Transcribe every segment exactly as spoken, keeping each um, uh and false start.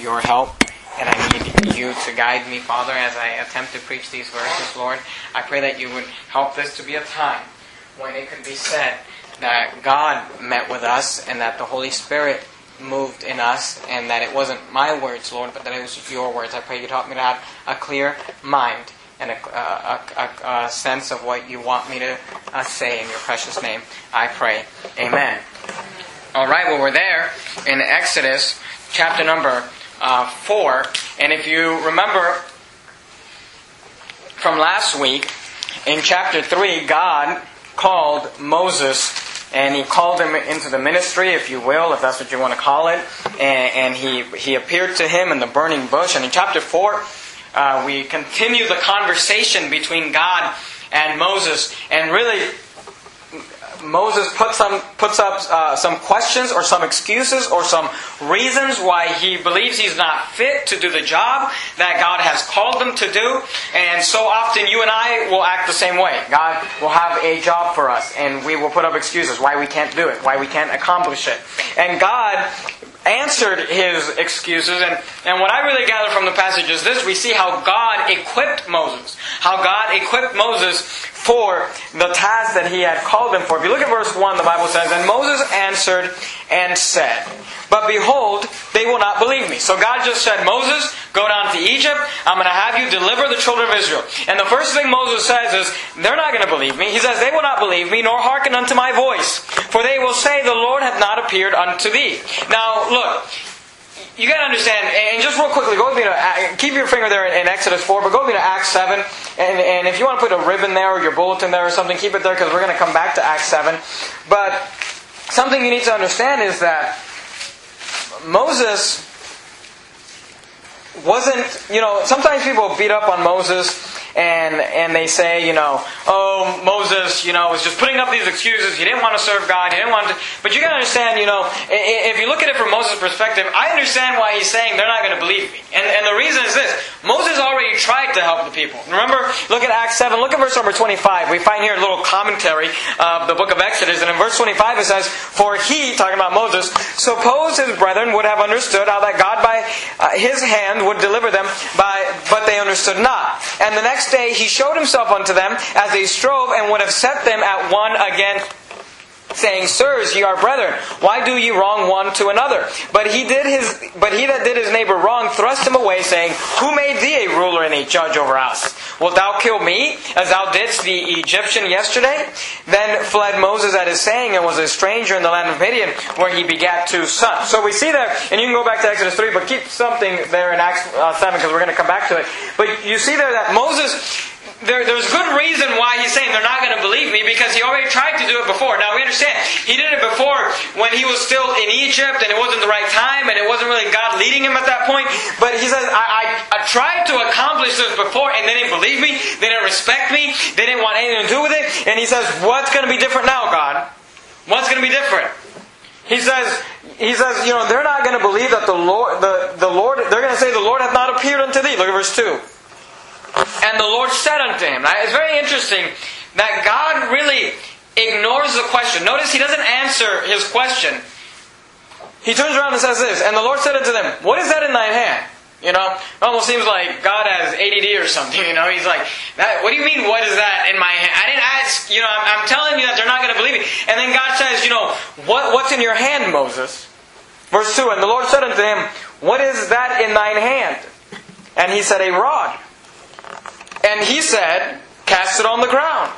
your help. And I need you to guide me, Father, as I attempt to preach these verses, Lord. I pray that you would help this to be a time when it could be said that God met with us and that the Holy Spirit moved in us and that it wasn't my words, Lord, but that it was your words. I pray you'd help me to have a clear mind and a, a, a, a sense of what you want me to uh, say in your precious name. I pray. Amen. All right, well, we're there in Exodus chapter number Uh, four, and if you remember from last week, in chapter three, God called Moses, and he called him into the ministry, if you will, if that's what you want to call it, and, and he, he appeared to him in the burning bush. And in chapter four, uh, we continue the conversation between God and Moses, and really Moses put some, puts up uh, some questions or some excuses or some reasons why he believes he's not fit to do the job that God has called him to do. And so often you and I will act the same way. God will have a job for us and we will put up excuses why we can't do it, why we can't accomplish it. And God answered his excuses. And, and what I really gather from the passage is this. We see how God equipped Moses. How God equipped Moses for the task that he had called him for. If you look at verse one, the Bible says, "And Moses answered and said, But behold, they will not believe me." So God just said, "Moses, go down to Egypt. I'm going to have you deliver the children of Israel." And the first thing Moses says is, they're not going to believe me. He says, "They will not believe me, nor hearken unto my voice. For they will say, The Lord hath not appeared unto thee." Now, look, you got to understand, and just real quickly, go with me to, keep your finger there in Exodus four, but go with me to Acts seven. And, and if you want to put a ribbon there or your bulletin there or something, keep it there because we're going to come back to Acts seven. But something you need to understand is that Moses wasn't, you know, sometimes people beat up on Moses and and they say, you know, "Oh, Moses, you know, was just putting up these excuses. He didn't want to serve God. He didn't want to." But you got to understand, you know, if you look at it from Moses' perspective, I understand why he's saying they're not going to believe me. And, and the reason is this. Moses already tried to help the people. Remember, look at Acts seven. Look at verse number twenty-five. We find here a little commentary of the book of Exodus. And in verse twenty-five it says, "For he," talking about Moses, "suppose his brethren would have understood how that God by uh, his hand would deliver them, by, but they understood not. And the next day he showed himself unto them as they strove, and would have set them at one again, saying, Sirs, ye are brethren, why do ye wrong one to another? But he did his, but he that did his neighbor wrong thrust him away, saying, Who made thee a ruler and a judge over us? Wilt thou kill me, as thou didst the Egyptian yesterday? Then fled Moses at his saying, and was a stranger in the land of Midian, where he begat two sons." So we see there, and you can go back to Exodus three, but keep something there in Acts seven, because we're going to come back to it. But you see there that Moses... There, there's good reason why he's saying they're not going to believe me, because he already tried to do it before. Now we understand, he did it before when he was still in Egypt and it wasn't the right time and it wasn't really God leading him at that point. But he says, I, I, I tried to accomplish this before and they didn't believe me, they didn't respect me, they didn't want anything to do with it. And he says, what's going to be different now, God? What's going to be different? He says, he says, you know, they're not going to believe that the Lord, the, the Lord, they're going to say, "The Lord hath not appeared unto thee." Look at verse two. "And the Lord said unto him." Now, it's very interesting that God really ignores the question. Notice he doesn't answer his question. He turns around and says this, "And the Lord said unto them, What is that in thine hand?" You know, it almost seems like God has A D D or something, you know. He's like, that, what do you mean, what is that in my hand? I didn't ask, you know, I'm, I'm telling you that they're not going to believe me. And then God says, you know, what, what's in your hand, Moses? Verse two, "And the Lord said unto him, What is that in thine hand? And he said, A rod. And he said, Cast it on the ground.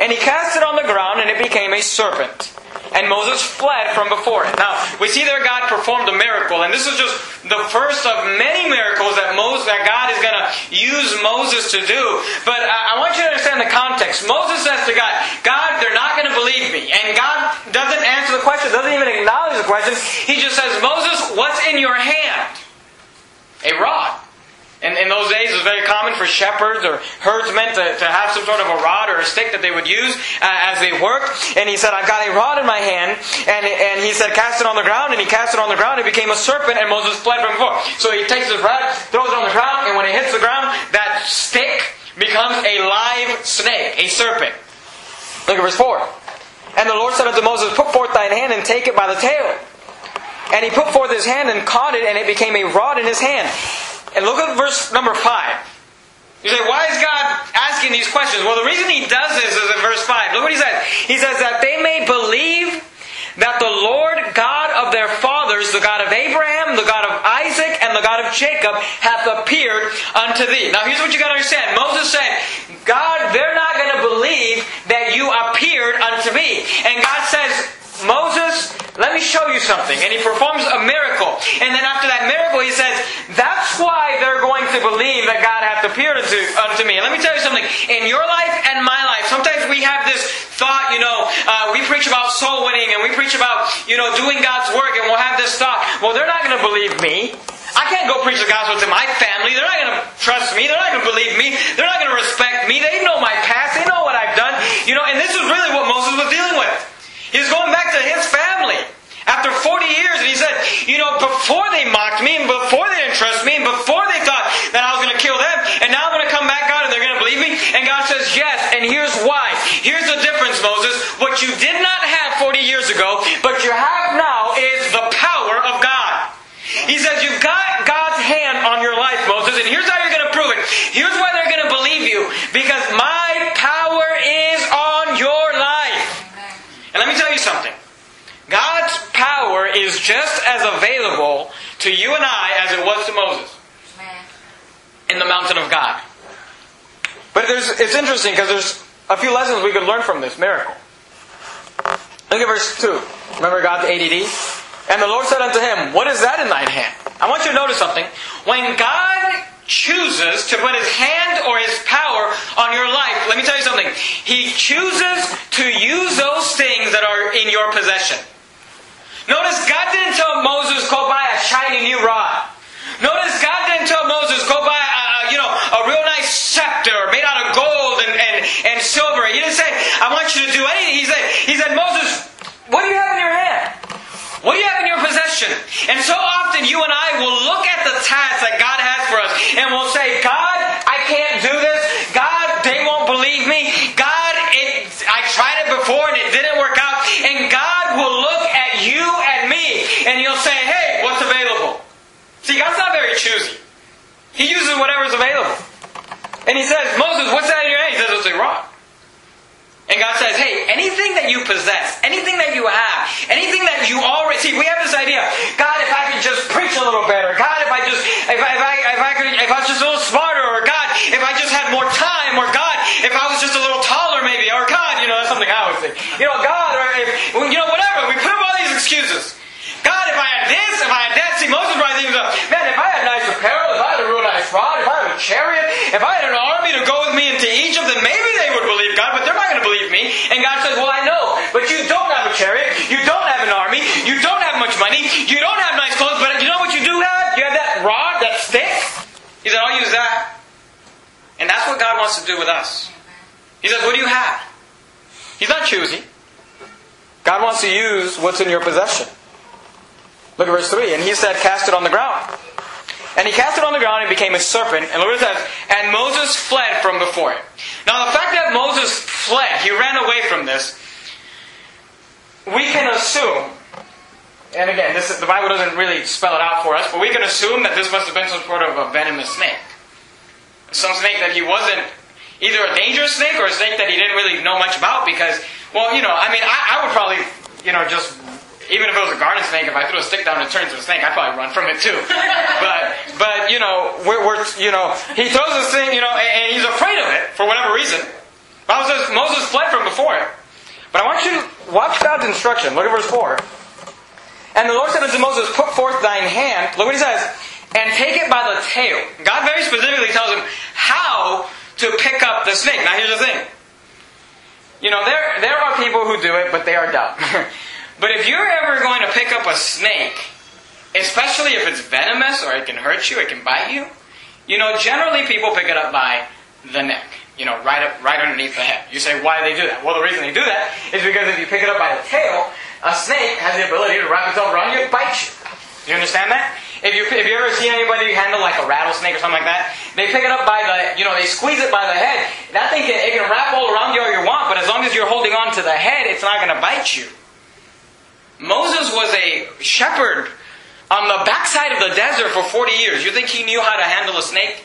And he cast it on the ground, and it became a serpent. And Moses fled from before it." Now, we see there God performed a miracle. And this is just the first of many miracles that Moses, that God is going to use Moses to do. But I want you to understand the context. Moses says to God, God, they're not going to believe me. And God doesn't answer the question, doesn't even acknowledge the question. He just says, Moses, what's in your hand? A rod. And in those days, it was very common for shepherds or herdsmen to, to have some sort of a rod or a stick that they would use uh, as they worked. And he said, "I've got a rod in my hand." And, and he said, "Cast it on the ground." And he cast it on the ground. It became a serpent, and Moses fled from before. So he takes his rod, throws it on the ground, and when it hits the ground, that stick becomes a live snake, a serpent. Look at verse four. "And the Lord said unto Moses, Put forth thine hand, and take it by the tail. And he put forth his hand and caught it, and it became a rod in his hand. And look at verse number five. You say, why is God asking these questions? Well, the reason He does this is in verse five. Look what He says. He says that they may believe that the Lord God of their fathers, the God of Abraham, the God of Isaac, and the God of Jacob, hath appeared unto thee. Now here's what you got to understand. Moses said, God, they're not going to believe that you appeared unto me. And God says, Moses, let me show you something. And He performs a miracle. And then after that miracle, He says, that's why they're going to believe that God hath appeared unto, unto me. And let me tell you something. In your life and my life, sometimes we have this thought, you know, uh, we preach about soul winning and we preach about, you know, doing God's work, and we'll have this thought, well, they're not going to believe me. I can't go preach the gospel to my family. They're not going to trust me. They're not going to believe me. They're not going to respect me. They know my past. They know what I've done. You know, and this is really what Moses was dealing with. He was going back to his family after forty years, and he said, you know, before they mocked me, and before they didn't trust me, and before they thought that I was going to kill them, and now I'm going to come back out and they're going to believe me. And God says, yes, and here's why. Here's the difference, Moses. What you did not have forty years ago, but you have now, is the power of God. He says, you've got God's hand on your life, Moses, and here's how you're going to prove it. Here's why they're going to believe you, because my power is on your life. And let me tell you something. God's power is just as available to you and I as it was to Moses in the mountain of God. But there's, it's interesting because there's a few lessons we could learn from this miracle. Look at verse two. Remember God's A D D? And the Lord said unto him, what is that in thine hand? I want you to notice something. When God chooses to put His hand or His power on your life, let me tell you something. He chooses to use those things that are in your possession. Notice God didn't tell Moses, go buy a shiny new rod. Notice God didn't tell Moses, go buy a, a you know a real nice scepter made out of gold and, and, and silver. He didn't say, I want you to do anything. He said, he said, Moses, what do you have in your hand? What do you have in your possession? And so often you and I will look at the task that God has for us and we'll say, God, I can't do this. God, they won't believe me. God, it, I tried it before and it didn't work out. And God will look at you and me and He'll say, hey, what's available? See, God's not very choosy. He uses whatever's available. And He says, Moses, what's that in your hand? He says, it's a rock. And God says, hey, anything that you possess, anything that you have, anything that you already see, we have this idea, God, if I could just preach a little better, God, if I just, if I, if I, if I could, if I was just a little smarter, or God, if I just had more time, or God, if I was just a little taller maybe, or God, you know, that's something I always think, you know, God, or if, you know, whatever, we put up all these excuses. God, if I had this, if I had that, see, Moses probably thinks, man, if I had nice apparel, if I had a real nice rod, if I had a chariot, if I had an army to go with me into Egypt, then maybe they would believe God, but they're not going to believe me. And God says, well, I know, but you don't have a chariot, you don't have an army, you don't have much money, you don't have nice clothes, but you know what you do have? You have that rod, that stick. He said, I'll use that. And that's what God wants to do with us. He says, what do you have? He's not choosy. God wants to use what's in your possession. Look at verse three. And he said, cast it on the ground. And he cast it on the ground and it became a serpent. And look what it says. And Moses fled from before it. Now the fact that Moses fled, he ran away from this, we can assume, and again, this is, the Bible doesn't really spell it out for us, but we can assume that this must have been some sort of a venomous snake. Some snake that he wasn't, either a dangerous snake or a snake that he didn't really know much about because, well, you know, I mean, I, I would probably, you know, just... Even if it was a garden snake, if I threw a stick down and it turns into a snake, I'd probably run from it too. But, but you know, we're, we're you know, he throws this thing, you know, and, and he's afraid of it for whatever reason. Bible says Moses fled from before it. But I want you to watch God's instruction. Look at verse four. And the Lord said unto Moses, put forth thine hand. Look what he says. And take it by the tail. God very specifically tells him how to pick up the snake. Now here's the thing. You know, there there are people who do it, but they are dumb. But if you're ever going to pick up a snake, especially if it's venomous or it can hurt you, it can bite you, you know, generally people pick it up by the neck, you know, right up, right underneath the head. You say, why do they do that? Well, the reason they do that is because if you pick it up by the tail, a snake has the ability to wrap itself around you and bite you. Do you understand that? If you if you ever seen anybody handle like a rattlesnake or something like that, they pick it up by the, you know, they squeeze it by the head. That thing can, it can wrap all around you all you want, but as long as you're holding on to the head, it's not going to bite you. Moses was a shepherd on the backside of the desert for forty years. You think he knew how to handle a snake?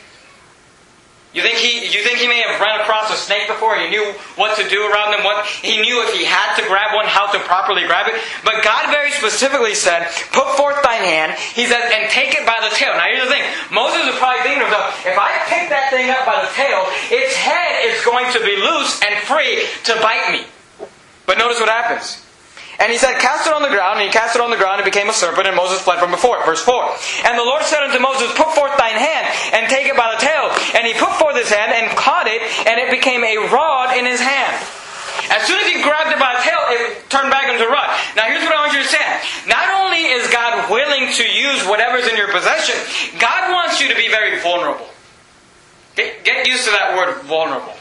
You think he you think he may have run across a snake before? He knew what to do around them. What he knew if he had to grab one, how to properly grab it. But God very specifically said, put forth thine hand, he says, and take it by the tail. Now here's the thing. Moses is probably thinking to himself, if I pick that thing up by the tail, its head is going to be loose and free to bite me. But notice what happens. And he said, cast it on the ground. And he cast it on the ground, and it became a serpent, and Moses fled from before it. Verse four. And the Lord said unto Moses, put forth thine hand, and take it by the tail. And he put forth his hand, and caught it, and it became a rod in his hand. As soon as he grabbed it by the tail, it turned back into a rod. Now here's what I want you to understand. Not only is God willing to use whatever's in your possession, God wants you to be very vulnerable. Get, get used to that word, vulnerable.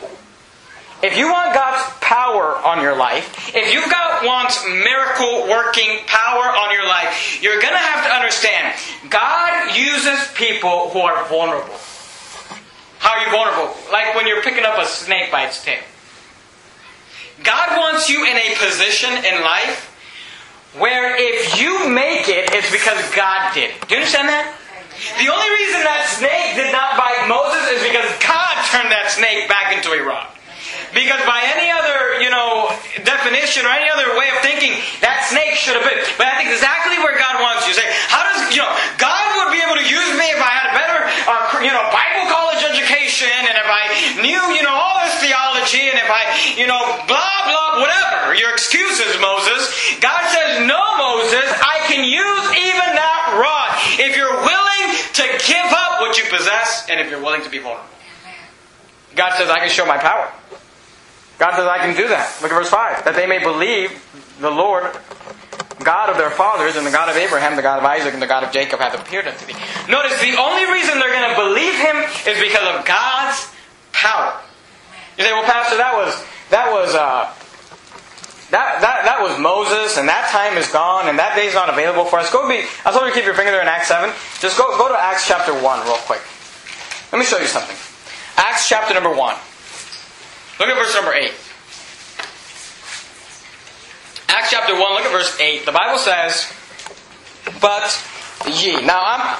If you want God's power on your life, if you've got wants miracle working power on your life, you're going to have to understand God uses people who are vulnerable. How are you vulnerable? Like when you're picking up a snake by its tail. God wants you in a position in life where if you make it, it's because God did. Do you understand that? The only reason that snake did not bite Moses is because God turned that snake back into a rock. Because by any other, you know, definition or any other way of thinking, that snake should have been. But that's exactly where God wants you. Say, how does, you know, God would be able to use me if I had a better, uh, you know, Bible college education, and if I knew, you know, all this theology, and if I, you know, blah, blah, whatever. Your excuses, Moses. God says, no, Moses, I can use even that rod. If you're willing to give up what you possess, and if you're willing to be vulnerable. God says, I can show my power. God says, I can do that. Look at verse five. That they may believe the Lord, God of their fathers, and the God of Abraham, the God of Isaac, and the God of Jacob hath appeared unto thee. Notice, the only reason they're going to believe Him is because of God's power. You say, well, Pastor, that was that was uh, that that that was Moses, and that time is gone, and that day is not available for us. Go be. I told you to keep your finger there in Acts seven. Just go go to Acts chapter one real quick. Let me show you something. Acts chapter number one. Look at verse number eight. Acts chapter one, look at verse eight. The Bible says, but ye. Now, I'm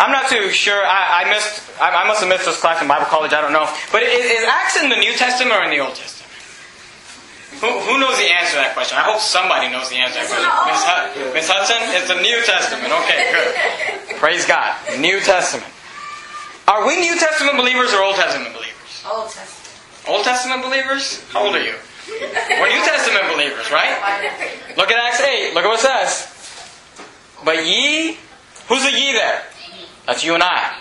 I'm not too sure. I, I missed. I, I must have missed this class in Bible college. I don't know. But is, is Acts in the New Testament or in the Old Testament? Who, who knows the answer to that question? I hope somebody knows the answer to that question. Miss Hudson? It's the New Testament. Okay, good. Praise God. New Testament. Are we New Testament believers or Old Testament believers? Old Testament. Old Testament believers? How old are you? We're New Testament believers, right? Look at Acts eight. Look at what it says. But ye... Who's the ye there? That's you and I.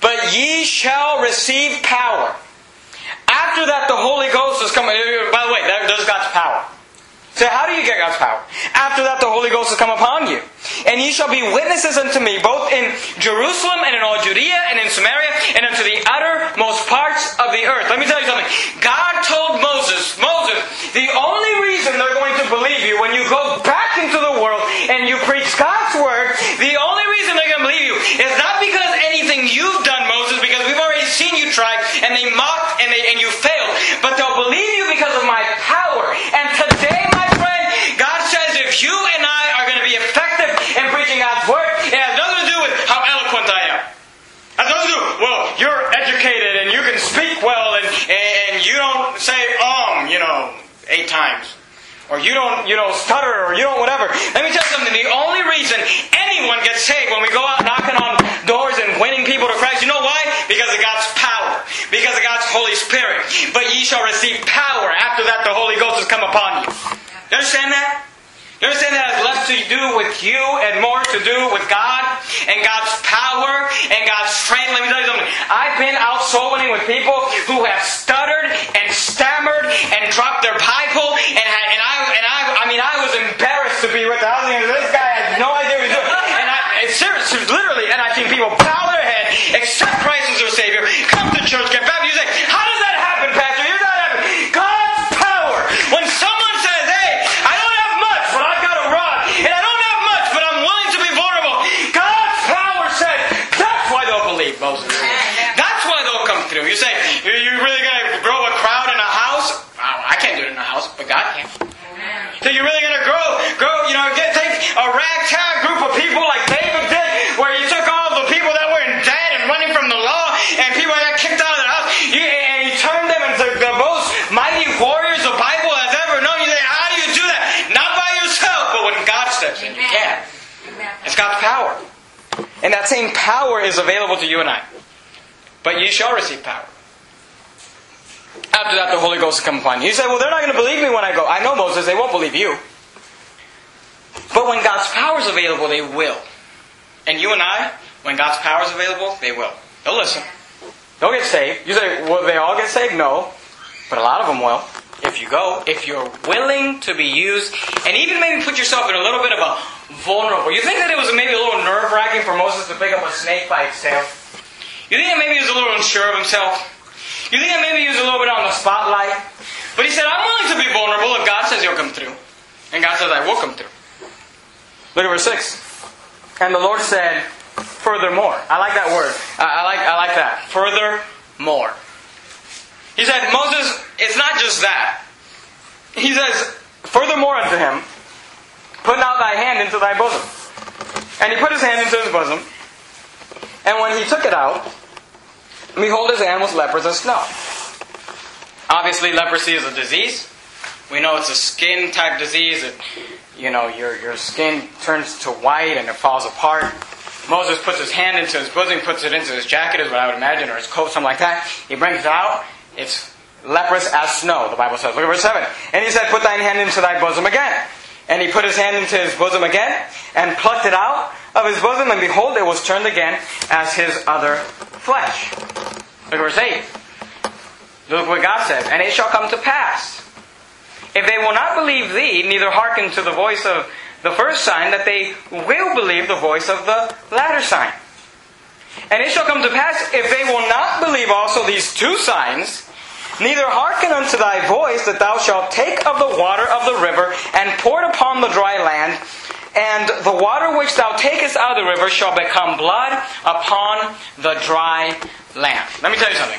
But ye shall receive power. After that the Holy Ghost is coming... By the way, there's God's power. So how do you get God's power? After that the Holy Ghost will come upon you. And ye shall be witnesses unto me, both in Jerusalem and in all Judea and in Samaria and unto the uttermost parts of the earth. Let me tell you something. God told Moses, Moses, the only reason they're going to believe you when you go back into the world and you preach God's word, the only reason they're going to believe you is not because anything you've done, Moses, because we've already seen you try and they mocked and, they, and you failed. But they'll believe you because of my power. And today, my friend, God says if you and I are going to be effective in preaching God's word, it has nothing to do with how eloquent I am. It has nothing to do with, well, you're educated and you can speak well and, and you don't say um, you know, eight times. Or you don't, you know, stutter or you don't whatever. Let me tell you something. The only reason anyone gets saved when we go out knocking on doors and winning people to Christ, you know why? Because of God's power. Because of God's Holy Spirit. But ye shall receive power. After that the Holy Ghost has come upon you. Do you understand that? Do you understand that has less to do with you and more to do with God and God's power and God's strength? Let me tell you something. I've been out soul winning with people who have stuttered and stammered and dropped their Bible and had, and I and I I mean I was embarrassed to be with. I was thinking, this guy has no idea what he's doing. And I it's serious, literally. And I've seen people bow their head, accept Christ as their Savior, come to church, get baptized. You say, how does that happen, Pastor? Here's how it happened. God's power. When someone says, hey, I don't. Moses. That's why they'll come through. You say, you're really going to grow a crowd in a house? Wow, I can't do it in a house, but God can. So you're really going to grow, grow, you know, get, take a ragtag group of people like they And that same power is available to you and I. But ye shall receive power. After that, the Holy Ghost will come upon you. You say, well, they're not going to believe me when I go. I know, Moses, they won't believe you. But when God's power is available, they will. And you and I, when God's power is available, they will. They'll listen. They'll get saved. You say, will they all get saved? No. But a lot of them will. If you go, if you're willing to be used, and even maybe put yourself in a little bit of a vulnerable. You think that it was maybe a little nerve-wracking for Moses to pick up a snake by its tail? You think that maybe he was a little unsure of himself? You think that maybe he was a little bit on the spotlight? But he said, I'm willing to be vulnerable if God says you'll come through. And God says, I will come through. Look at verse six. And the Lord said, furthermore. I like that word. I like, I like that. Furthermore. He said, Moses, it's not just that. He says, furthermore unto him, put not thy hand into thy bosom. And he put his hand into his bosom. And when he took it out, behold, his hand was leprous as snow. Obviously, leprosy is a disease. We know it's a skin-type disease. It, you know, your, your skin turns to white and it falls apart. Moses puts his hand into his bosom, puts it into his jacket, is what I would imagine, or his coat, something like that. He brings it out. It's leprous as snow, the Bible says. Look at verse seven. And he said, put thine hand into thy bosom again. And he put his hand into his bosom again, and plucked it out of his bosom, and behold, it was turned again as his other flesh. Look at verse eight. Look what God says. And it shall come to pass, if they will not believe thee, neither hearken to the voice of the first sign, that they will believe the voice of the latter sign. And it shall come to pass, if they will not believe also these two signs, neither hearken unto thy voice, that thou shalt take of the water of the river, and pour it upon the dry land, and the water which thou takest out of the river shall become blood upon the dry land. Let me tell you something.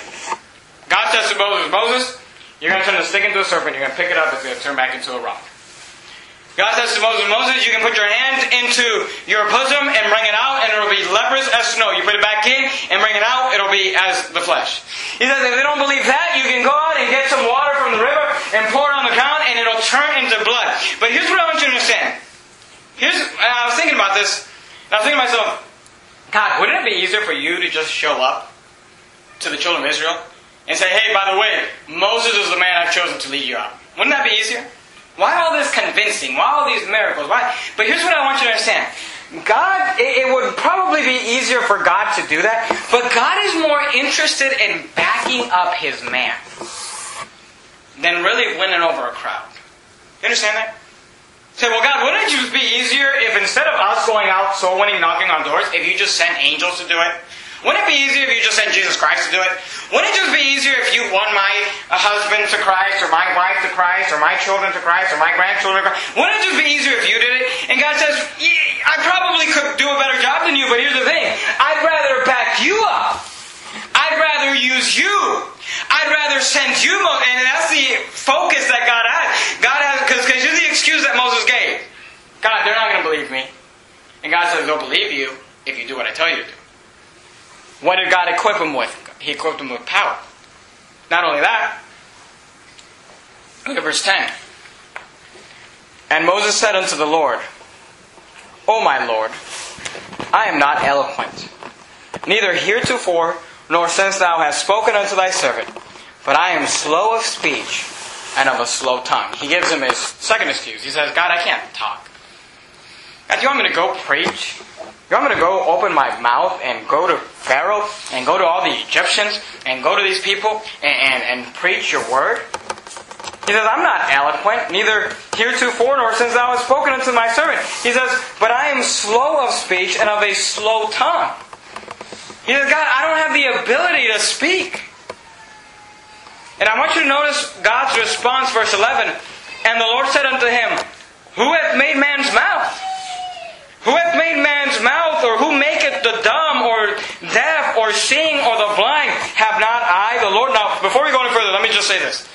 God says to Moses, Moses, you're going to turn the stick into a serpent, you're going to pick it up, it's going to turn back into a rock. God says to Moses, Moses, you can put your hand into your bosom and bring it out, and it'll be leprous as snow. You put it back in and bring it out, it'll be as the flesh. He says, if they don't believe that, you can go out and get some water from the river and pour it on the ground, and it'll turn into blood. But here's what I want you to understand. Here's, I was thinking about this, and I was thinking to myself, God, wouldn't it be easier for you to just show up to the children of Israel and say, hey, by the way, Moses is the man I've chosen to lead you out? Wouldn't that be easier? Why all this convincing? Why all these miracles? Why? But here's what I want you to understand. God, it, it would probably be easier for God to do that, but God is more interested in backing up His man than really winning over a crowd. You understand that? You say, well, God, wouldn't it just be easier if instead of us going out soul winning, knocking on doors, if you just sent angels to do it? Wouldn't it be easier if you just sent Jesus Christ to do it? Wouldn't it just be easier if you won my husband to Christ, or my wife to Christ, or my children to Christ, or my grandchildren to Christ? Wouldn't it just be easier if you did it? And God says, yeah, I probably could do a better job than you, but here's the thing. I'd rather back you up. I'd rather use you. I'd rather send you. And that's the focus that God has. God has, because here's the excuse that Moses gave. God, they're not going to believe me. And God says, they'll believe you if you do what I tell you to do. What did God equip him with? He equipped him with power. Not only that, look at verse ten. And Moses said unto the Lord, O my Lord, I am not eloquent, neither heretofore, nor since thou hast spoken unto thy servant, but I am slow of speech and of a slow tongue. He gives him his second excuse. He says, God, I can't talk. God, do you want me to go preach? You want me to go open my mouth and go to Pharaoh and go to all the Egyptians and go to these people and, and, and preach your word? He says, I'm not eloquent, neither heretofore nor since thou hast spoken unto my servant. He says, but I am slow of speech and of a slow tongue. He says, God, I don't have the ability to speak. And I want you to notice God's response, verse eleven. And the Lord said unto him, who hath made man's mouth? Who hath made man's mouth, or who maketh the dumb, or deaf, or seeing, or the blind? Have not I, the Lord? Now, before we go any further, let me just say this.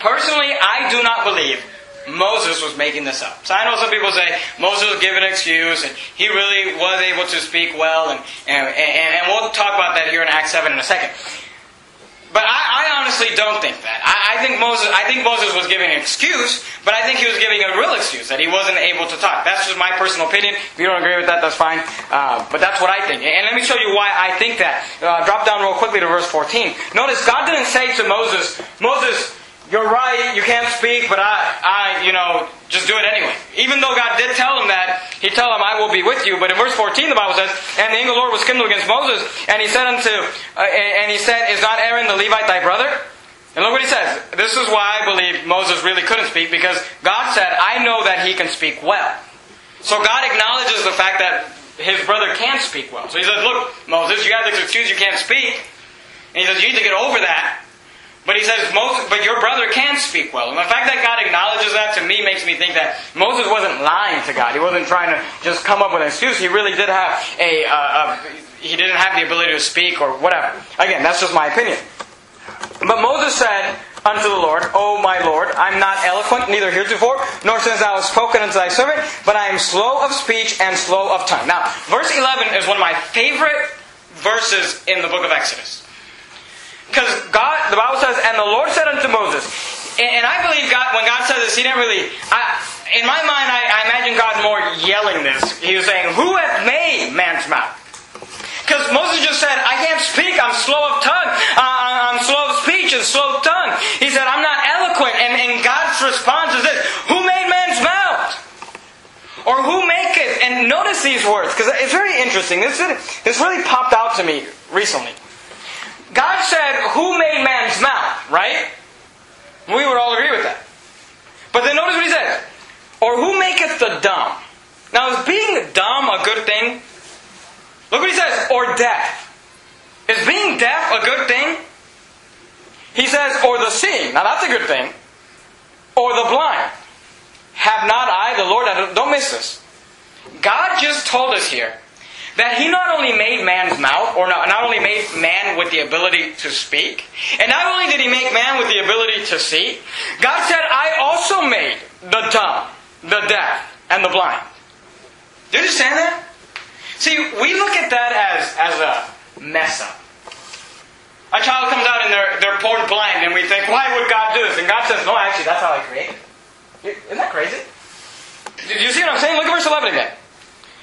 Personally, I do not believe Moses was making this up. So I know some people say, Moses was given an excuse, and he really was able to speak well, and, and, and, and we'll talk about that here in Acts seven in a second. But I, I honestly honestly don't think that. I, I think Moses I think Moses was giving an excuse, but I think he was giving a real excuse that he wasn't able to talk. That's just my personal opinion. If you don't agree with that, that's fine. Uh, but that's what I think. And let me show you why I think that. Uh, drop down real quickly to verse fourteen. Notice God didn't say to Moses, Moses, you're right, you can't speak, but I, I, you know, just do it anyway. Even though God did tell him that, He told him, I will be with you. But in verse fourteen, the Bible says, and the anger of the Lord was kindled against Moses, and he said unto, uh, and he said, is not Aaron the Levite thy brother? And look what he says. This is why I believe Moses really couldn't speak, because God said, I know that he can speak well. So God acknowledges the fact that his brother can speak well. So he says, look, Moses, you have this excuse, you can't speak. And he says, you need to get over that. But he says, Moses, but your brother can speak well. And the fact that God acknowledges that, to me, makes me think that Moses wasn't lying to God. He wasn't trying to just come up with an excuse. He really did have a, uh, a he didn't have the ability to speak or whatever. Again, that's just my opinion. But Moses said unto the Lord, O my Lord, I'm not eloquent, neither heretofore, nor since thou hast spoken unto thy servant, but I am slow of speech and slow of tongue. Now, verse eleven is one of my favorite verses in the book of Exodus. Because God, the Bible says, and the Lord said unto Moses, and I believe God, when God says this, He didn't really, I, in my mind, I, I imagine God more yelling this. He was saying, who hath made man's mouth? Because Moses just said, I can't speak, I'm slow of tongue, uh, I'm slow of speech and slow of tongue. He said, I'm not eloquent, and, and God's response is this, who made man's mouth? Or who maketh? And notice these words, because it's very interesting. This, this really popped out to me recently. God said, who made man's mouth? Right? We would all agree with that. But then notice what He says. Or who maketh the dumb? Now, is being dumb a good thing? Look what He says. Or deaf. Is being deaf a good thing? He says, or the seeing. Now, that's a good thing. Or the blind. Have not I, the Lord? I don't miss this. God just told us here that He not only made man's mouth, or not, not only made man with the ability to speak, and not only did He make man with the ability to see, God said, I also made the dumb, the deaf, and the blind. Do you understand that? See, we look at that as, as a mess up. A child comes out and they're, they're born blind, and we think, why would God do this? And God says, no, actually, that's how I created it. Isn't that crazy? Do you see what I'm saying? Look at verse eleven again.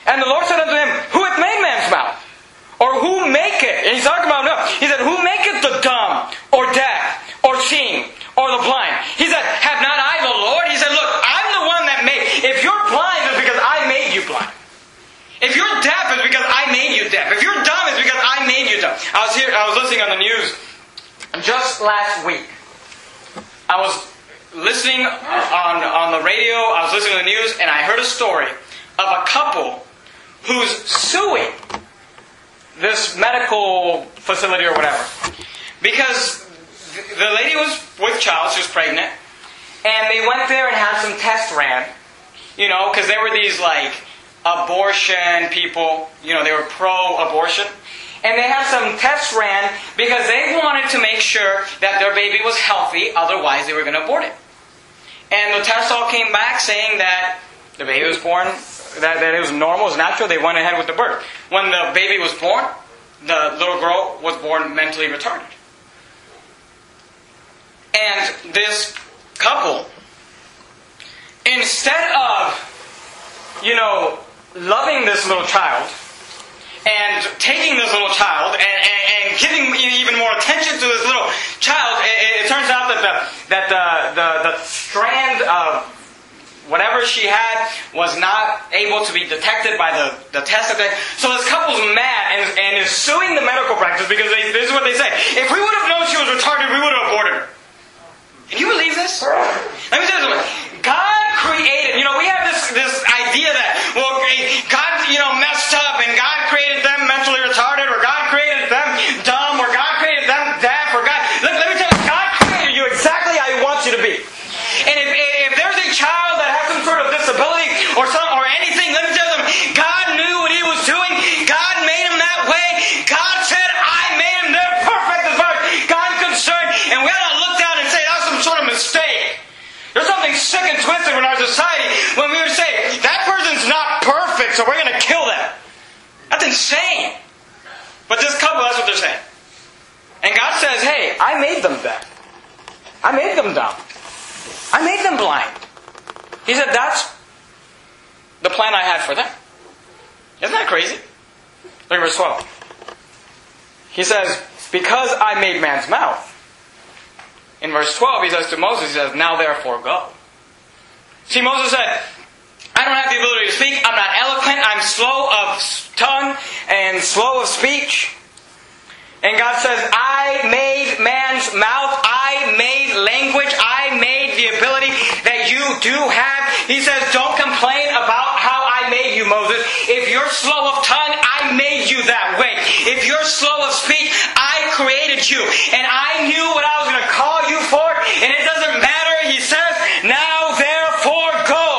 And the Lord said unto him, who hath made man's mouth? Or who maketh? And He's talking about no. He said, who maketh the dumb, or deaf, or seeing, or the blind? He said, have not I the Lord? He said, look, I'm the one that made. If you're blind, it's because I made you blind. If you're deaf, it's because I made you deaf. If you're dumb, it's because I made you dumb. I was here, I was listening on the news just last week. I was listening on, on the radio, I was listening to the news, and I heard a story of a couple who's suing this medical facility or whatever. Because the lady was with child, she was pregnant, and they went there and had some tests ran, you know, because they were these, like, abortion people, you know, they were pro-abortion, and they had some tests ran because they wanted to make sure that their baby was healthy, otherwise they were going to abort it. And the tests all came back saying that the baby was born, that, that it was normal, it was natural, they went ahead with the birth. When the baby was born, the little girl was born mentally retarded. And this couple, instead of, you know, loving this little child, and taking this little child, and, and, and giving even more attention to this little child, it, it turns out that the, that the, the, the strand of whatever she had was not able to be detected by the, the test. So this couple's mad and, and is suing the medical practice because they, this is what they say. If we would have known she was retarded, we would have aborted her. Can you believe this? Let me tell you something. God created, you know, we have this, this idea that, well, God, you know, messed up and God created them mentally retarded, or God created them dumb, or God created them deaf, or God. Let, let me tell you, God created you exactly how He wants you to be. And if, if there's a child that has some sort of disability or some or anything, let me tell them, God knew what He was doing. God made him that way. God said, I made him. They're perfect as far as God's concerned. And we ought to look down and say, that's some sort of mistake. There's something sick and twisted in our society when we would say, that person's not perfect, so we're going to kill them. That's insane. But this couple, that's what they're saying. And God says, hey, I made them that. I made them dumb. I made them blind. He said, that's the plan I had for them. Isn't that crazy? Look at verse twelve. He says, because I made man's mouth. In verse twelve, he says to Moses, he says, now therefore go. See, Moses said, I don't have the ability to speak. I'm not eloquent. I'm slow of tongue and slow of speech. And God says, I made man's mouth. I made language. I made the ability that you do have. He says, don't complain about how I made you, Moses. If you're slow of tongue, I made you that way. If you're slow of speech, I created you. And I knew what I was going to call you for. And it doesn't matter. He says, now therefore go.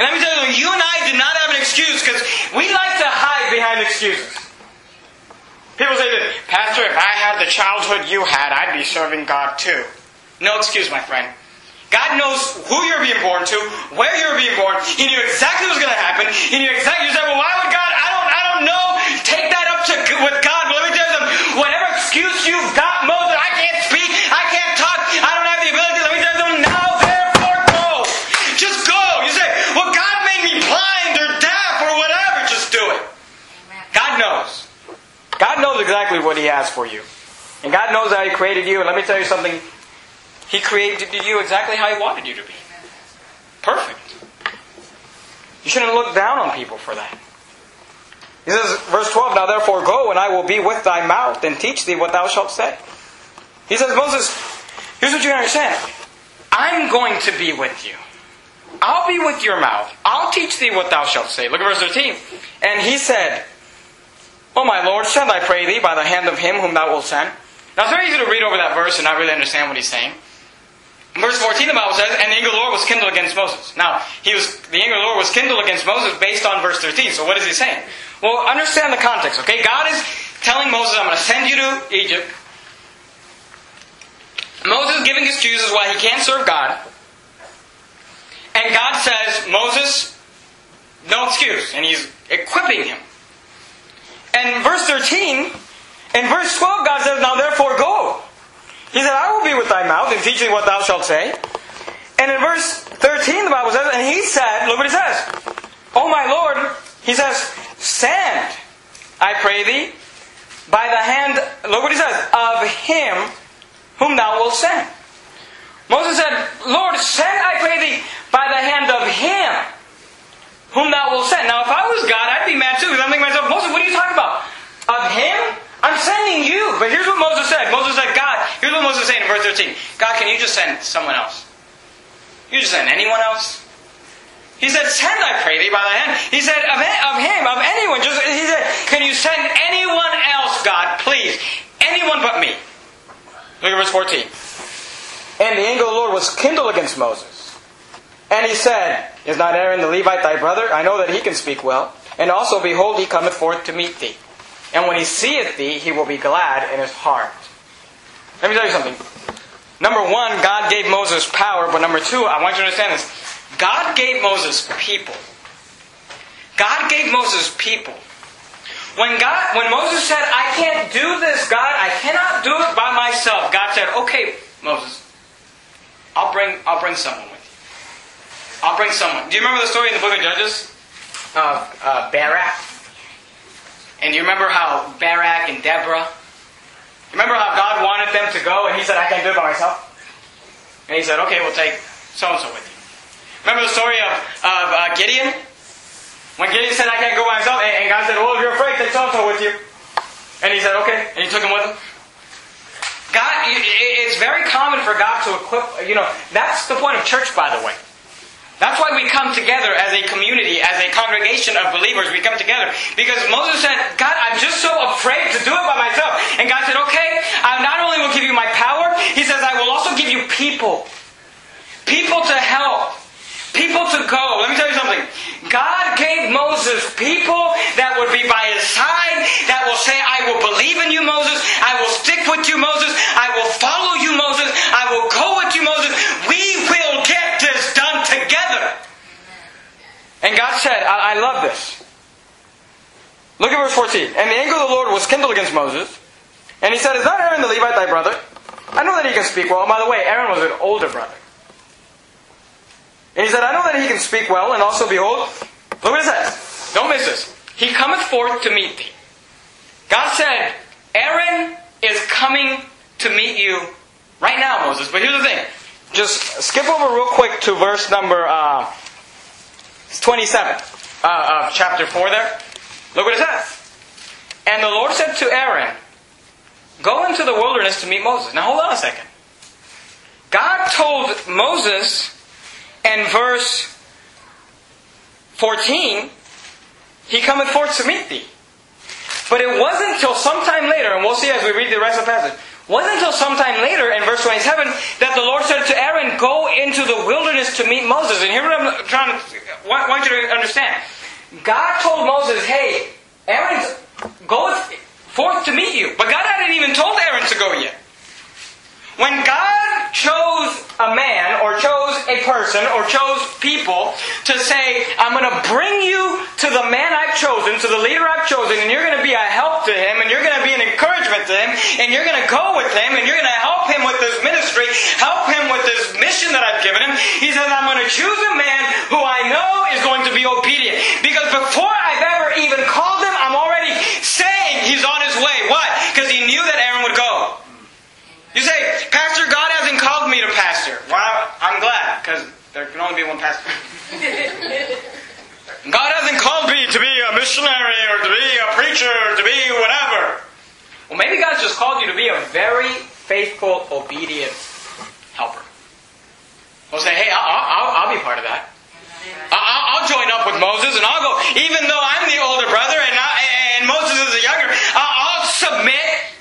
And let me tell you, you and I do not have an excuse, because we like to hide behind excuses. People say this, Pastor, if I had the childhood you had, I'd be serving God too. No excuse, my friend. God knows who you're being born to, where you're being born. He knew exactly what was going to happen. He knew exactly. You said, well, why would God? I don't I don't know. Take that up to with God. But let me tell you something. Whatever excuse you've got, Moses, I can't speak. I can't talk. I don't have the ability. Let me tell you something. Now, therefore, go. Just go. You say, well, God made me blind or deaf or whatever. Just do it. God knows. God knows exactly what He has for you. And God knows how He created you. And let me tell you something. He created you exactly how He wanted you to be. Perfect. You shouldn't look down on people for that. He says, verse twelve, now therefore go, and I will be with thy mouth and teach thee what thou shalt say. He says, Moses, here's what you understand. I'm going to be with you. I'll be with your mouth. I'll teach thee what thou shalt say. Look at verse thirteen. And he said, O my Lord, send, I pray thee, by the hand of him whom thou wilt send. Now, it's very easy to read over that verse and not really understand what he's saying. In verse fourteen, the Bible says, and the anger of the Lord was kindled against Moses. Now, he was the anger of the Lord was kindled against Moses based on verse thirteen. So what is he saying? Well, understand the context, okay? God is telling Moses, I'm going to send you to Egypt. Moses is giving excuses why he can't serve God. And God says, Moses, no excuse. And he's equipping him. And in verse thirteen, in verse twelve, God says, now therefore go. He said, I will be with thy mouth and teach thee what thou shalt say. And in verse thirteen, the Bible says, and he said, look what he says. O my Lord, he says, send, I pray thee, by the hand, look what he says, of him whom thou wilt send. Moses said, Lord, send, I pray thee, by the hand of him whom thou wilt send. Now, if I was God, I'd be mad too, because I'm thinking to myself, Moses, what are you talking about? Of him? I'm sending you. But here's what Moses said. Moses said, God, here's what Moses said in verse thirteen. God, can you just send someone else? You just send anyone else? He said, send, I pray thee, by thy hand. He said, of him, of anyone. Just, he said, can you send anyone else, God, please? Anyone but me. Look at verse fourteen. And the anger of the Lord was kindled against Moses. And he said, is not Aaron the Levite thy brother? I know that he can speak well. And also, behold, he cometh forth to meet thee. And when he seeth thee, he will be glad in his heart. Let me tell you something. Number one, God gave Moses power. But number two, I want you to understand this. God gave Moses people. God gave Moses people. When God, when Moses said, I can't do this, God, I cannot do it by myself. God said, okay, Moses, I'll bring, I'll bring someone. I'll bring someone. Do you remember the story in the book of Judges? Of uh, Barak. And do you remember how Barak and Deborah? Remember how God wanted them to go and he said, I can't do it by myself? And he said, okay, we'll take so-and-so with you. Remember the story of, of uh, Gideon? When Gideon said, I can't go by myself, and, and God said, well, if you're afraid, take so-and-so with you. And he said, okay. And he took him with him. God, it's very common for God to equip, you know, that's the point of church, by the way. That's why we come together as a community, as a congregation of believers. We come together. Because Moses said, God, I'm just so afraid to do it by myself. And God said, okay, I not only will give you my power, He says, I will also give you people. People to help. People to go. Let me tell you something. God gave Moses people that would be by his side, that will say, I will believe in you, Moses. I will stick with you, Moses. I will follow you, Moses. I will go with you, Moses. We will get this done together. And God said, I, I love this. Look at verse fourteen. And the anger of the Lord was kindled against Moses. And he said, is not Aaron the Levite thy brother? I know that he can speak well. And by the way, Aaron was an older brother. And he said, I know that he can speak well, and also behold, look what it says. Don't miss this. He cometh forth to meet thee. God said, Aaron is coming to meet you right now, Moses. But here's the thing. Just skip over real quick to verse number uh, twenty-seven uh, of chapter four there. Look what it says. And the Lord said to Aaron, go into the wilderness to meet Moses. Now hold on a second. God told Moses in verse fourteen, he cometh forth to meet thee. But it wasn't until sometime later, and we'll see as we read the rest of the passage, wasn't until sometime later in verse twenty-seven that the Lord said to Aaron, go into the wilderness to meet Moses. And here what I'm trying to, I want you to understand. God told Moses, hey, Aaron's going forth to meet you. But God hadn't even told Aaron to go yet. When God chose a man, or chose a person, or chose people to say, I'm going to bring you to the man I've chosen, to the leader I've chosen, and you're going to be a help to him, and you're going to be an encouragement to him, and you're going to go with him, and you're going to help him with this ministry, help him with this mission that I've given him. He says, I'm going to choose a man who I know is going to be obedient. Because before I've ever even called him, I'm already saying he's on his way. Why? Because he knew that Aaron would go. You say, Pastor, God hasn't called me to pastor. Well, I'm glad, because there can only be one pastor. God hasn't called me to be a missionary or to be a preacher or to be whatever. Well, maybe God's just called you to be a very faithful, obedient helper. We'll say, hey, I'll, I'll, I'll be part of that. I'll, I'll join up with Moses and I'll go, even though I'm the older brother and, I, and Moses is the younger, I'll submit.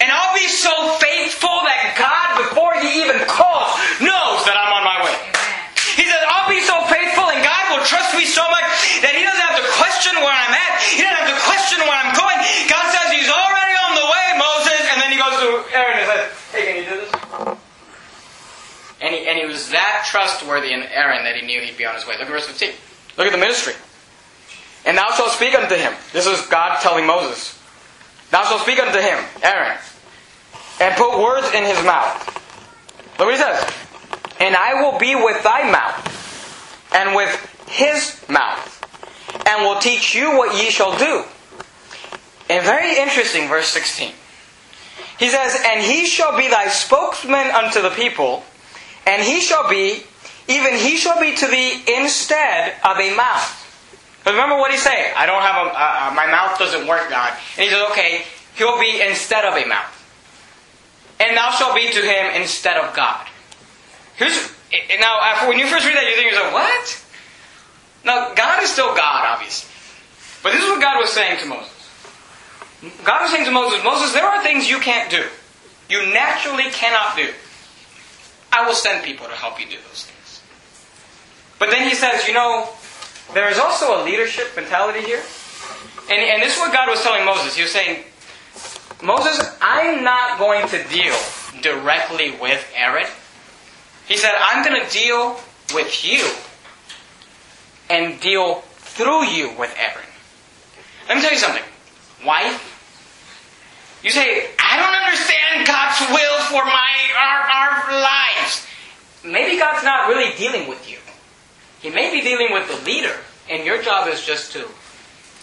And I'll be so faithful that God, before He even calls, knows that I'm on my way. He says, I'll be so faithful and God will trust me so much that He doesn't have to question where I'm at. He doesn't have to question where I'm going. God says, He's already on the way, Moses. And then He goes to Aaron and says, hey, can you do this? And he, and he was that trustworthy in Aaron that he knew he'd be on his way. Look at verse fifteen. Look at the ministry. And thou shalt speak unto him. This is God telling Moses. Thou shalt speak unto him, Aaron, and put words in his mouth. Look what he says. And I will be with thy mouth, and with his mouth, and will teach you what ye shall do. And very interesting, verse sixteen. He says, and he shall be thy spokesman unto the people, and he shall be, even he shall be to thee instead of a mouth. But remember what he's saying. I don't have a, uh, my mouth doesn't work, God. And he says, okay, he'll be instead of a mouth. And thou shalt be to him instead of God. Here's, now, after, when you first read that, you think to yourself, what? Now, God is still God, obviously. But this is what God was saying to Moses. God was saying to Moses, Moses, there are things you can't do. You naturally cannot do. I will send people to help you do those things. But then he says, you know, there is also a leadership mentality here. And, and this is what God was telling Moses. He was saying, Moses, I'm not going to deal directly with Aaron. He said, I'm going to deal with you and deal through you with Aaron. Let me tell you something. Wife, you say, I don't understand God's will for my our, our lives. Maybe God's not really dealing with you. He may be dealing with the leader, and your job is just to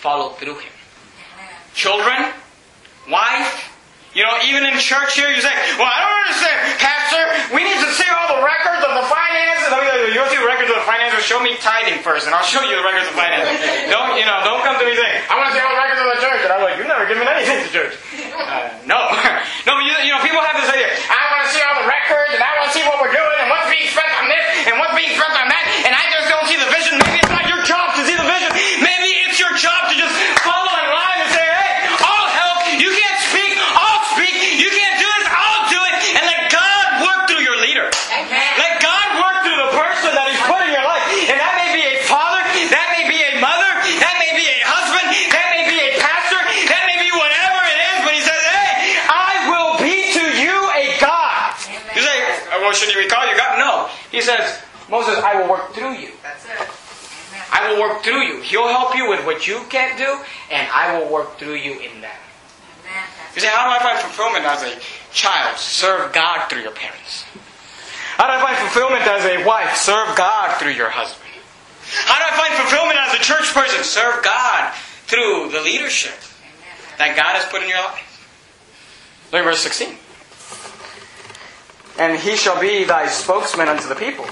follow through him. Children, wife, you know, even in church here, you say, well, I don't understand, Pastor, we need to see all the records of the finances. Let me tell you, you'll see the records of the finances, show me tithing first, and I'll show you the records of finances. Don't, you know, don't come to me saying, I want to see all the records of the church. And I'm like, you've never given anything to church. Uh, no. No, but you, you know, people have this idea, I want to see all the records, and I want to see what we're doing, and what's being spent on this, and what's being spent on that, and I just don't see the vision. Maybe it's not your job to see the vision. Maybe it's your job to just follow in line and say, hey, I'll help. You can't speak. I'll speak. You can't do this. I'll do it. And let God work through your leader. Amen. Let God work through the person that He's put in your life. And that may be a father. That may be a mother. That may be a husband. That may be a pastor. That may be whatever it is. But He says, hey, I will be to you a God. Amen. You say, well, should you recall your God? No. He says, Moses, I will work through you. That's it. Amen. I will work through you. He'll help you with what you can't do, and I will work through you in that. Amen. You say, how do I find fulfillment? I was like, child, serve God through your parents? How do I find fulfillment as a wife? Serve God through your husband. How do I find fulfillment as a church person? Serve God through the leadership that God has put in your life. Look at verse sixteen. And he shall be thy spokesman unto the people.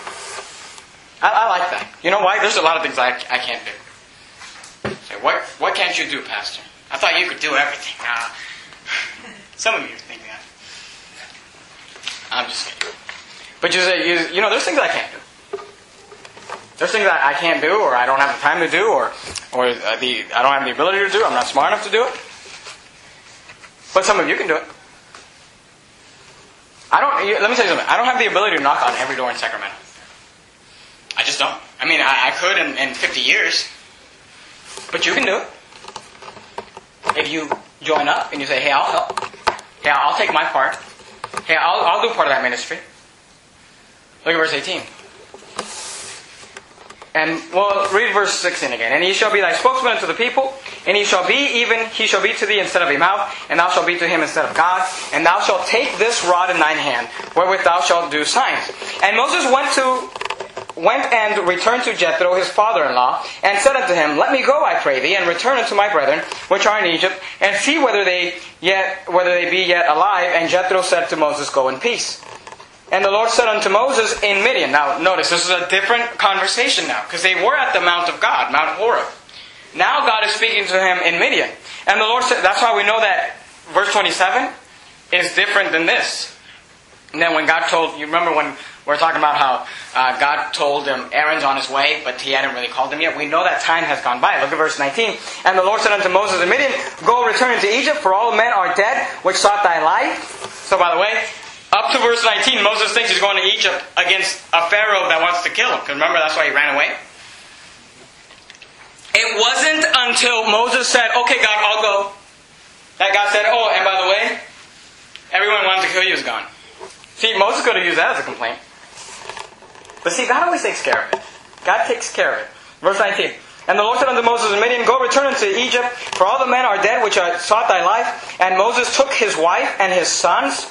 I, I like that. You know why? There's a lot of things I, I can't do. Say, what, what can't you do, Pastor? I thought you could do everything. Uh, some of you think that. I'm just kidding. But you say, you, you know, there's things I can't do. There's things that I can't do, or I don't have the time to do, or or the I don't have the ability to do. I'm not smart enough to do it. But some of you can do it. I don't. Let me tell you something. I don't have the ability to knock on every door in Sacramento. I just don't. I mean, I, I could in, in fifty years. But you can do it. If you join up and you say, hey, I'll help. Hey, I'll take my part. Hey, I'll, I'll do part of that ministry. Look at verse eighteen. And, well, read verse sixteen again. And he shall be thy spokesman unto the people, and he shall be even, he shall be to thee instead of a mouth, and thou shalt be to him instead of God, and thou shalt take this rod in thine hand, wherewith thou shalt do signs. And Moses went to... went and returned to Jethro, his father-in-law, and said unto him, Let me go, I pray thee, and return unto my brethren, which are in Egypt, and see whether they yet whether they be yet alive. And Jethro said to Moses, Go in peace. And the Lord said unto Moses in Midian. Now notice, this is a different conversation now, because they were at the Mount of God, Mount Horeb. Now God is speaking to him in Midian. And the Lord said, that's why we know that verse twenty-seven is different than this. And then when God told, you remember when we're talking about how uh, God told him Aaron's on his way, but he hadn't really called him yet. We know that time has gone by. Look at verse nineteen. And the Lord said unto Moses in Midian, Go, return into Egypt, for all men are dead, which sought thy life. So by the way, up to verse nineteen, Moses thinks he's going to Egypt against a Pharaoh that wants to kill him. Because remember, that's why he ran away. It wasn't until Moses said, Okay, God, I'll go, that God said, Oh, and by the way, everyone who wanted to kill you is gone. See, Moses could have used that as a complaint. But see, God always takes care of it. God takes care of it. Verse nineteen. And the Lord said unto Moses and Midian, Go, return unto Egypt, for all the men are dead which are sought thy life. And Moses took his wife and his sons,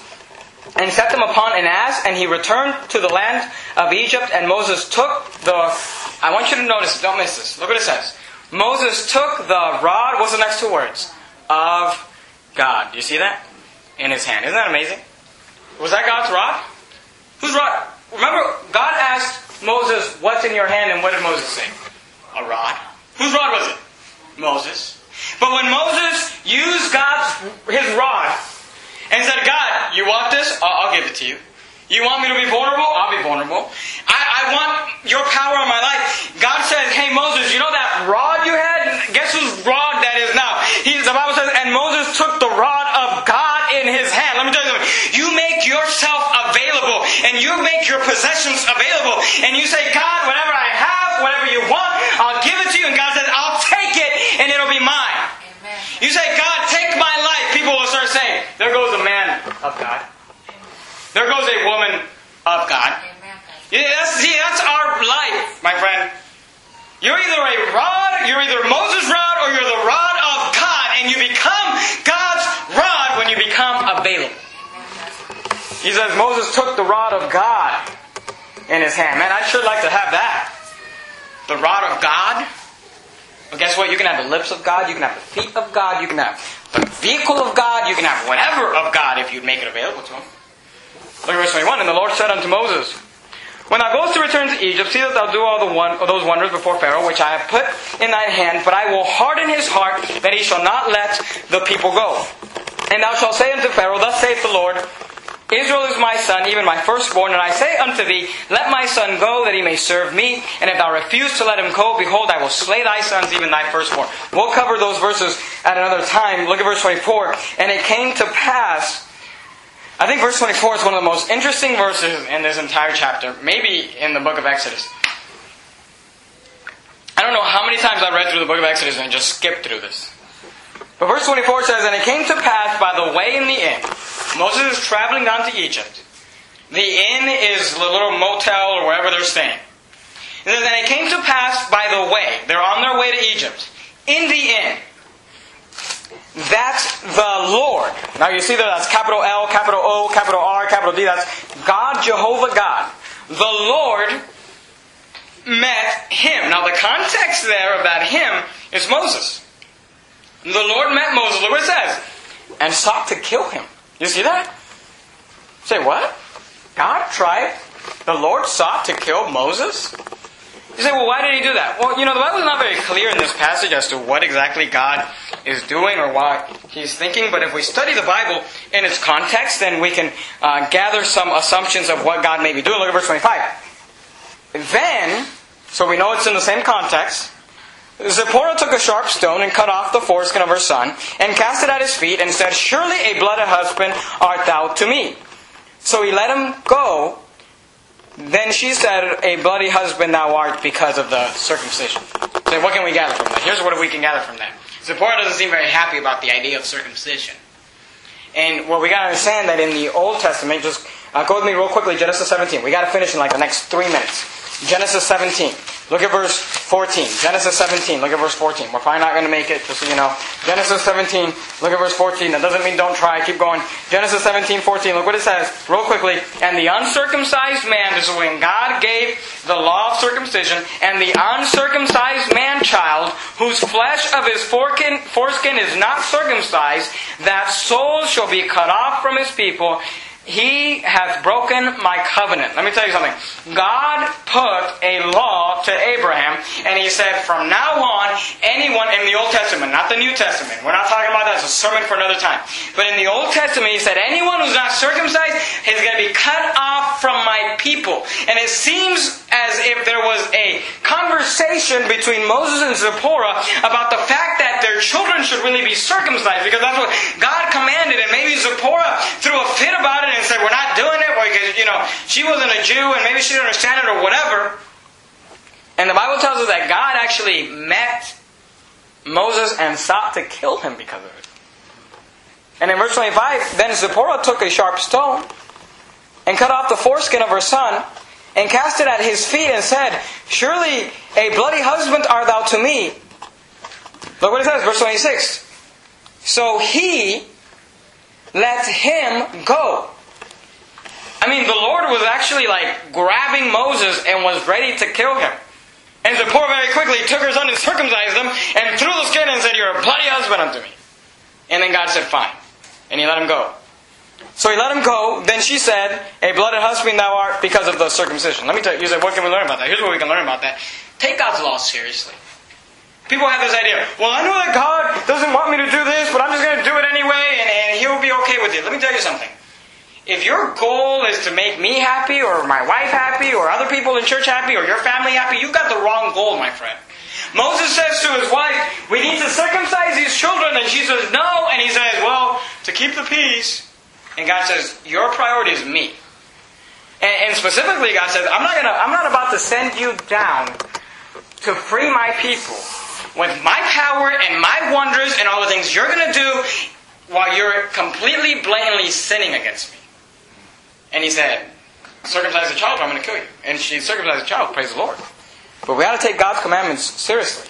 and set them upon an ass, and he returned to the land of Egypt. And Moses took the... I want you to notice, don't miss this. Look what it says. Moses took the rod, what's the next two words? Of God. Do you see that? In his hand. Isn't that amazing? Was that God's rod? Whose rod? Remember, God asked Moses, What's in your hand? And what did Moses say? A rod. Whose rod was it? Moses. But when Moses used God's his rod and said, God, you want this? I'll, I'll give it to you. You want me to be vulnerable? I'll be vulnerable. I, I want your power in my life. God says, Hey, Moses, you know that rod you had? Guess whose rod that is now? He, the Bible says, and Moses took the rod of God in his hand. Let me tell you something. You make yourself available, and you make your possessions available, and you say, God, whatever I have, whatever you want, I'll give it to you. And God says, I'll take it, and it'll be mine. Amen. You say, God, take my life. People will start saying, There goes a man of God. There goes a woman of God. Yeah, that's, see, that's our life, my friend. You're either a rod, you're either Moses' rod, or you're the rod of God. And you become God's rod when you become available. He says Moses took the rod of God in his hand. Man, I'd sure like to have that. The rod of God. But guess what? You can have the lips of God. You can have the feet of God. You can have the vehicle of God. You can have whatever of God if you'd make it available to him. Look at verse twenty-one. And the Lord said unto Moses, When thou goest to return to Egypt, see that thou do all the one, those wonders before Pharaoh, which I have put in thine hand, but I will harden his heart, that he shall not let the people go. And thou shalt say unto Pharaoh, Thus saith the Lord, Israel is my son, even my firstborn, and I say unto thee, Let my son go, that he may serve me. And if thou refuse to let him go, behold, I will slay thy sons, even thy firstborn. We'll cover those verses at another time. Look at verse twenty-four. And it came to pass... I think verse twenty-four is one of the most interesting verses in this entire chapter, maybe in the book of Exodus. I don't know how many times I've read through the book of Exodus and just skipped through this. But verse twenty-four says, And it came to pass by the way in the inn. Moses is traveling down to Egypt. The inn is the little motel or wherever they're staying. And then it came to pass by the way. They're on their way to Egypt. In the inn. That's the Lord. Now you see that that's capital L, capital O, capital R, capital D. That's God, Jehovah God. The Lord met him. Now the context there about him is Moses. The Lord met Moses, look what it says, and sought to kill him. You see that? Say what? God tried, the Lord sought to kill Moses? You say, well, why did he do that? Well, you know, the Bible is not very clear in this passage as to what exactly God is doing or why he's thinking. But if we study the Bible in its context, then we can uh, gather some assumptions of what God may be doing. Look at verse twenty-five. Then, so we know it's in the same context, Zipporah took a sharp stone and cut off the foreskin of her son and cast it at his feet and said, surely a blooded husband art thou to me. So he let him go. Then she said, a bloody husband thou art because of the circumcision. So what can we gather from that? Here's what we can gather from that. Zipporah doesn't seem very happy about the idea of circumcision. And well, we got to understand that in the Old Testament, just uh, go with me real quickly, Genesis seventeen. We got to finish in like the next three minutes. Genesis seventeen. Look at verse fourteen. Genesis seventeen. Look at verse fourteen. We're probably not going to make it, just so you know. Genesis seventeen. Look at verse fourteen. That doesn't mean don't try. Keep going. Genesis seventeen, fourteen. Look what it says real quickly. And the uncircumcised man, this is when God gave the law of circumcision, and the uncircumcised man-child, whose flesh of his foreskin, foreskin is not circumcised, that soul shall be cut off from his people. He hath broken my covenant. Let me tell you something. God put a law to Abraham, and he said, from now on, anyone in the Old Testament, not the New Testament, we're not talking about that, it's a sermon for another time. But in the Old Testament, he said, anyone who's not circumcised is going to be cut off from my people. And it seems as if there was a conversation between Moses and Zipporah about the fact that their children should really be circumcised, because that's what God commanded, and maybe Zipporah threw a fit about it and said, we're not doing it, because, you know, she wasn't a Jew and maybe she didn't understand it or whatever. And the Bible tells us that God actually met Moses and sought to kill him because of it. And in verse twenty-five, then Zipporah took a sharp stone and cut off the foreskin of her son and cast it at his feet and said, surely a bloody husband art thou to me. Look what it says, verse twenty-six. So he let him go. I mean, the Lord was actually like grabbing Moses and was ready to kill him. And Zipporah very quickly took her son and circumcised him and threw the skin and said, you're a bloody husband unto me. And then God said, fine. And he let him go. So he let him go. Then she said, a blooded husband thou art because of the circumcision. Let me tell you, you said, what can we learn about that? Here's what we can learn about that. Take God's law seriously. People have this idea, well, I know that God doesn't want me to do this, but I'm just going to do it anyway, and, and He'll be okay with it. Let me tell you something. If your goal is to make me happy, or my wife happy, or other people in church happy, or your family happy, you've got the wrong goal, my friend. Moses says to his wife, we need to circumcise these children, and she says, no, and he says, well, to keep the peace. And God says, your priority is me. And, and specifically, God says, I'm not gonna, I'm not about to send you down to free my people with my power and my wonders and all the things you're going to do while you're completely, blatantly sinning against me. And he said, circumcise the child or I'm going to kill you. And she circumcised the child, praise the Lord. But we ought to take God's commandments seriously.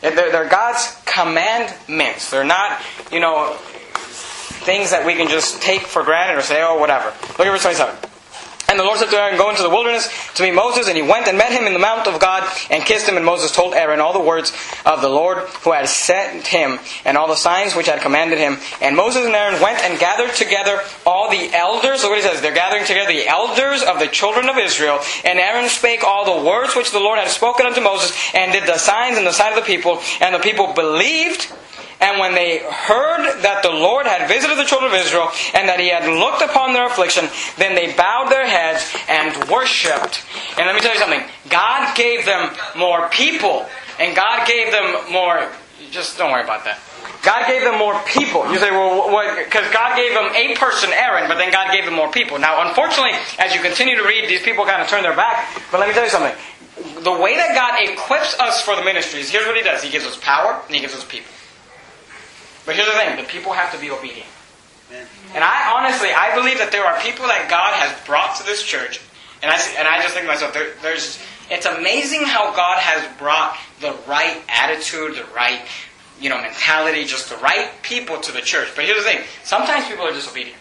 They're, they're God's commandments. They're not, you know, things that we can just take for granted or say, oh, whatever. Look at verse twenty-seven. And the Lord said to Aaron, go into the wilderness to meet Moses. And he went and met him in the mount of God and kissed him. And Moses told Aaron all the words of the Lord who had sent him and all the signs which had commanded him. And Moses and Aaron went and gathered together all the elders. Look what he says. They're gathering together the elders of the children of Israel. And Aaron spake all the words which the Lord had spoken unto Moses and did the signs in the sight of the people. And the people believed. And when they heard that the Lord had visited the children of Israel and that He had looked upon their affliction, then they bowed their heads and worshipped. And let me tell you something. God gave them more people. And God gave them more... Just don't worry about that. God gave them more people. You say, well, what? Because God gave them a person, Aaron, but then God gave them more people. Now, unfortunately, as you continue to read, these people kind of turn their back. But let me tell you something. The way that God equips us for the ministries, here's what He does. He gives us power and He gives us people. But here's the thing, the people have to be obedient. Amen. And I honestly, I believe that there are people that God has brought to this church. And I and I just think to myself, there, there's, it's amazing how God has brought the right attitude, the right you know, mentality, just the right people to the church. But here's the thing. Sometimes people are disobedient.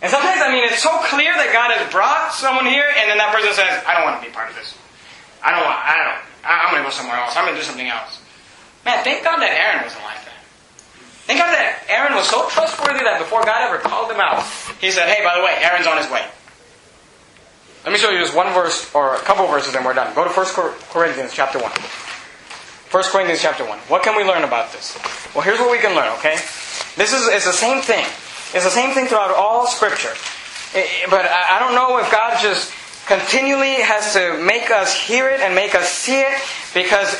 And sometimes, I mean, it's so clear that God has brought someone here, and then that person says, I don't want to be part of this. I don't want, I don't, I'm going to go somewhere else. I'm going to do something else. Man, thank God that Aaron wasn't like that. Thank God that Aaron was so trustworthy that before God ever called him out, he said, hey, by the way, Aaron's on his way. Let me show you just one verse, or a couple verses, and we're done. Go to First Corinthians chapter one. First Corinthians chapter one. What can we learn about this? Well, here's what we can learn, okay? This is it's the same thing. It's the same thing throughout all Scripture. It, but I, I don't know if God just continually has to make us hear it and make us see it, because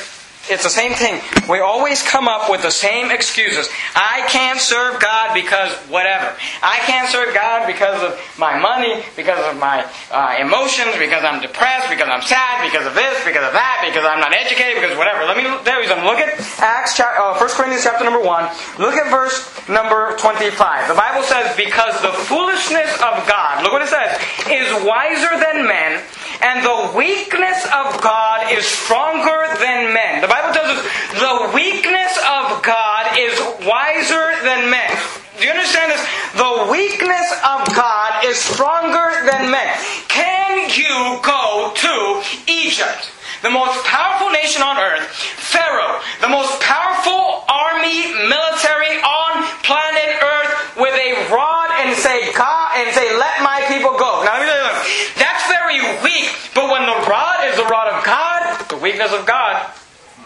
it's the same thing. We always come up with the same excuses. I can't serve God because whatever. I can't serve God because of my money, because of my uh, emotions, because I'm depressed, because I'm sad, because of this, because of that, because I'm not educated, because whatever. Let me there we go. Look at Acts, uh, First Corinthians chapter number one. Look at verse number twenty-five. The Bible says, because the foolishness of God, look what it says, is wiser than men, and the weakness of God is stronger than men. The Bible tells us the weakness of God is wiser than men. Do you understand this? The weakness of God is stronger than men. Can you go to Egypt, the most powerful nation on earth, Pharaoh, the most powerful army, military on planet earth, with a rod and say, God, and say, let my people go? Now, let me tell you, that's very weak, but when the rod is the rod of God, the weakness of God,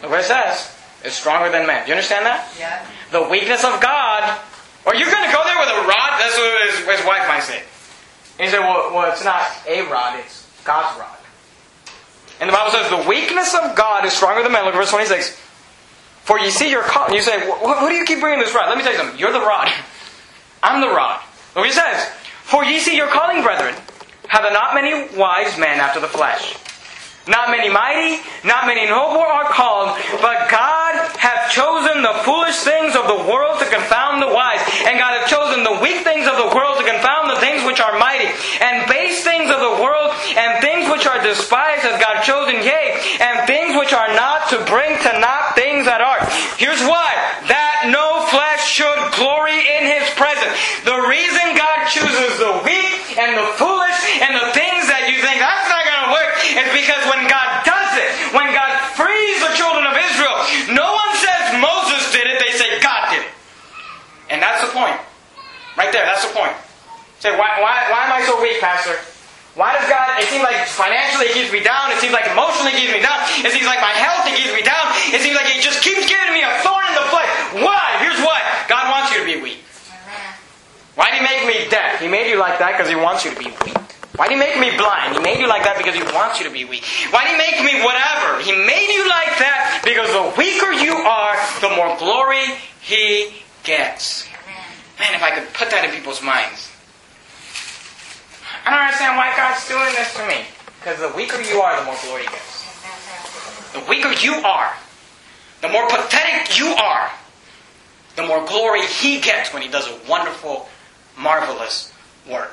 look what it says, is stronger than man. Do you understand that? Yeah. The weakness of God. Or you're going to go there with a rod? That's what his, his wife might say. And he said, well, well, it's not a rod, it's God's rod. And the Bible says, the weakness of God is stronger than man. Look at verse twenty-six. For you see your call. You say, well, who do you keep bringing this rod? Let me tell you something. You're the rod. I'm the rod. Look what he says. For ye see your calling, brethren, how that not many wise men after the flesh, not many mighty, not many noble are called, but God hath chosen the foolish things of the world to confound the wise, and God hath chosen the weak things of the world to confound the things which are mighty, and base things of the world, and things which are despised hath God chosen, yea, and things which are not, to bring to naught things that are. Here's why, that no flesh should glory in His presence. The reason God chooses the weak and the foolish and the things that you think, that's not going to work, is because when God does it, when God frees the children of Israel, no one says Moses did it, they say God did it. And that's the point. Right there, that's the point. Say, why, why, why am I so weak, Pastor? Why does God, it seems like financially He keeps me down, it seems like emotionally He keeps me down, it seems like my health He keeps me down, it seems like He just keeps giving me a thorn in the flesh. Why? Here's why. God wants you to be weak. Why did He make me deaf? He made you like that because He wants you to be weak. Why did He make me blind? He made you like that because He wants you to be weak. Why did He make me whatever? He made you like that because the weaker you are, the more glory He gets. Man, if I could put that in people's minds. I don't understand why God's doing this to me. Because the weaker you are, the more glory He gets. The weaker you are, the more pathetic you are, the more glory He gets when He does a wonderful, marvelous work.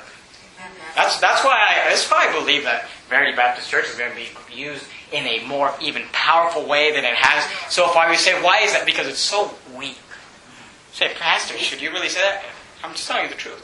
That's that's why I that's why I believe that Verity Baptist Church is going to be used in a more even powerful way than it has so far. We say, why is that? Because it's so weak. You say, Pastor, should you really say that? I'm just telling you the truth.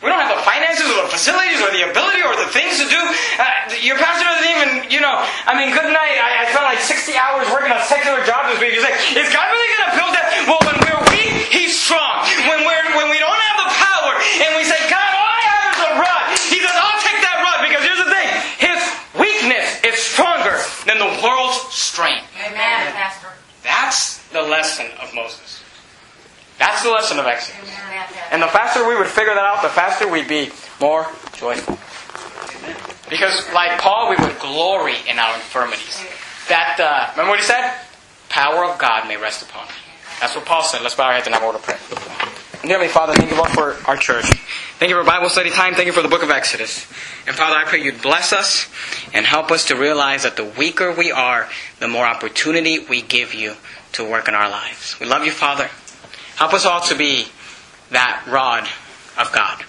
We don't have the finances or the facilities or the ability or the things to do. Uh, your pastor doesn't even, you know, I mean, good night. I, I spent like sixty hours working on a secular job this week. You say, is God really going to build that? Well, when we're weak, He's strong. When we're when we don't have the power and we say, God, all I have is a rod. He says, I'll take that rod, because here's the thing. His weakness is stronger than the world's strength. Amen, Pastor. That's the lesson of Moses. That's the lesson of Exodus. And the faster we would figure that out, the faster we'd be more joyful. Because like Paul, we would glory in our infirmities. That, uh, remember what he said? Power of God may rest upon me. That's what Paul said. Let's bow our heads and have a word of prayer. Dear Heavenly Father, thank you all for our church. Thank you for Bible study time. Thank you for the book of Exodus. And Father, I pray you'd bless us and help us to realize that the weaker we are, the more opportunity we give you to work in our lives. We love you, Father. Help us all to be that rod of God.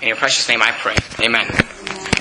In your precious name I pray. Amen.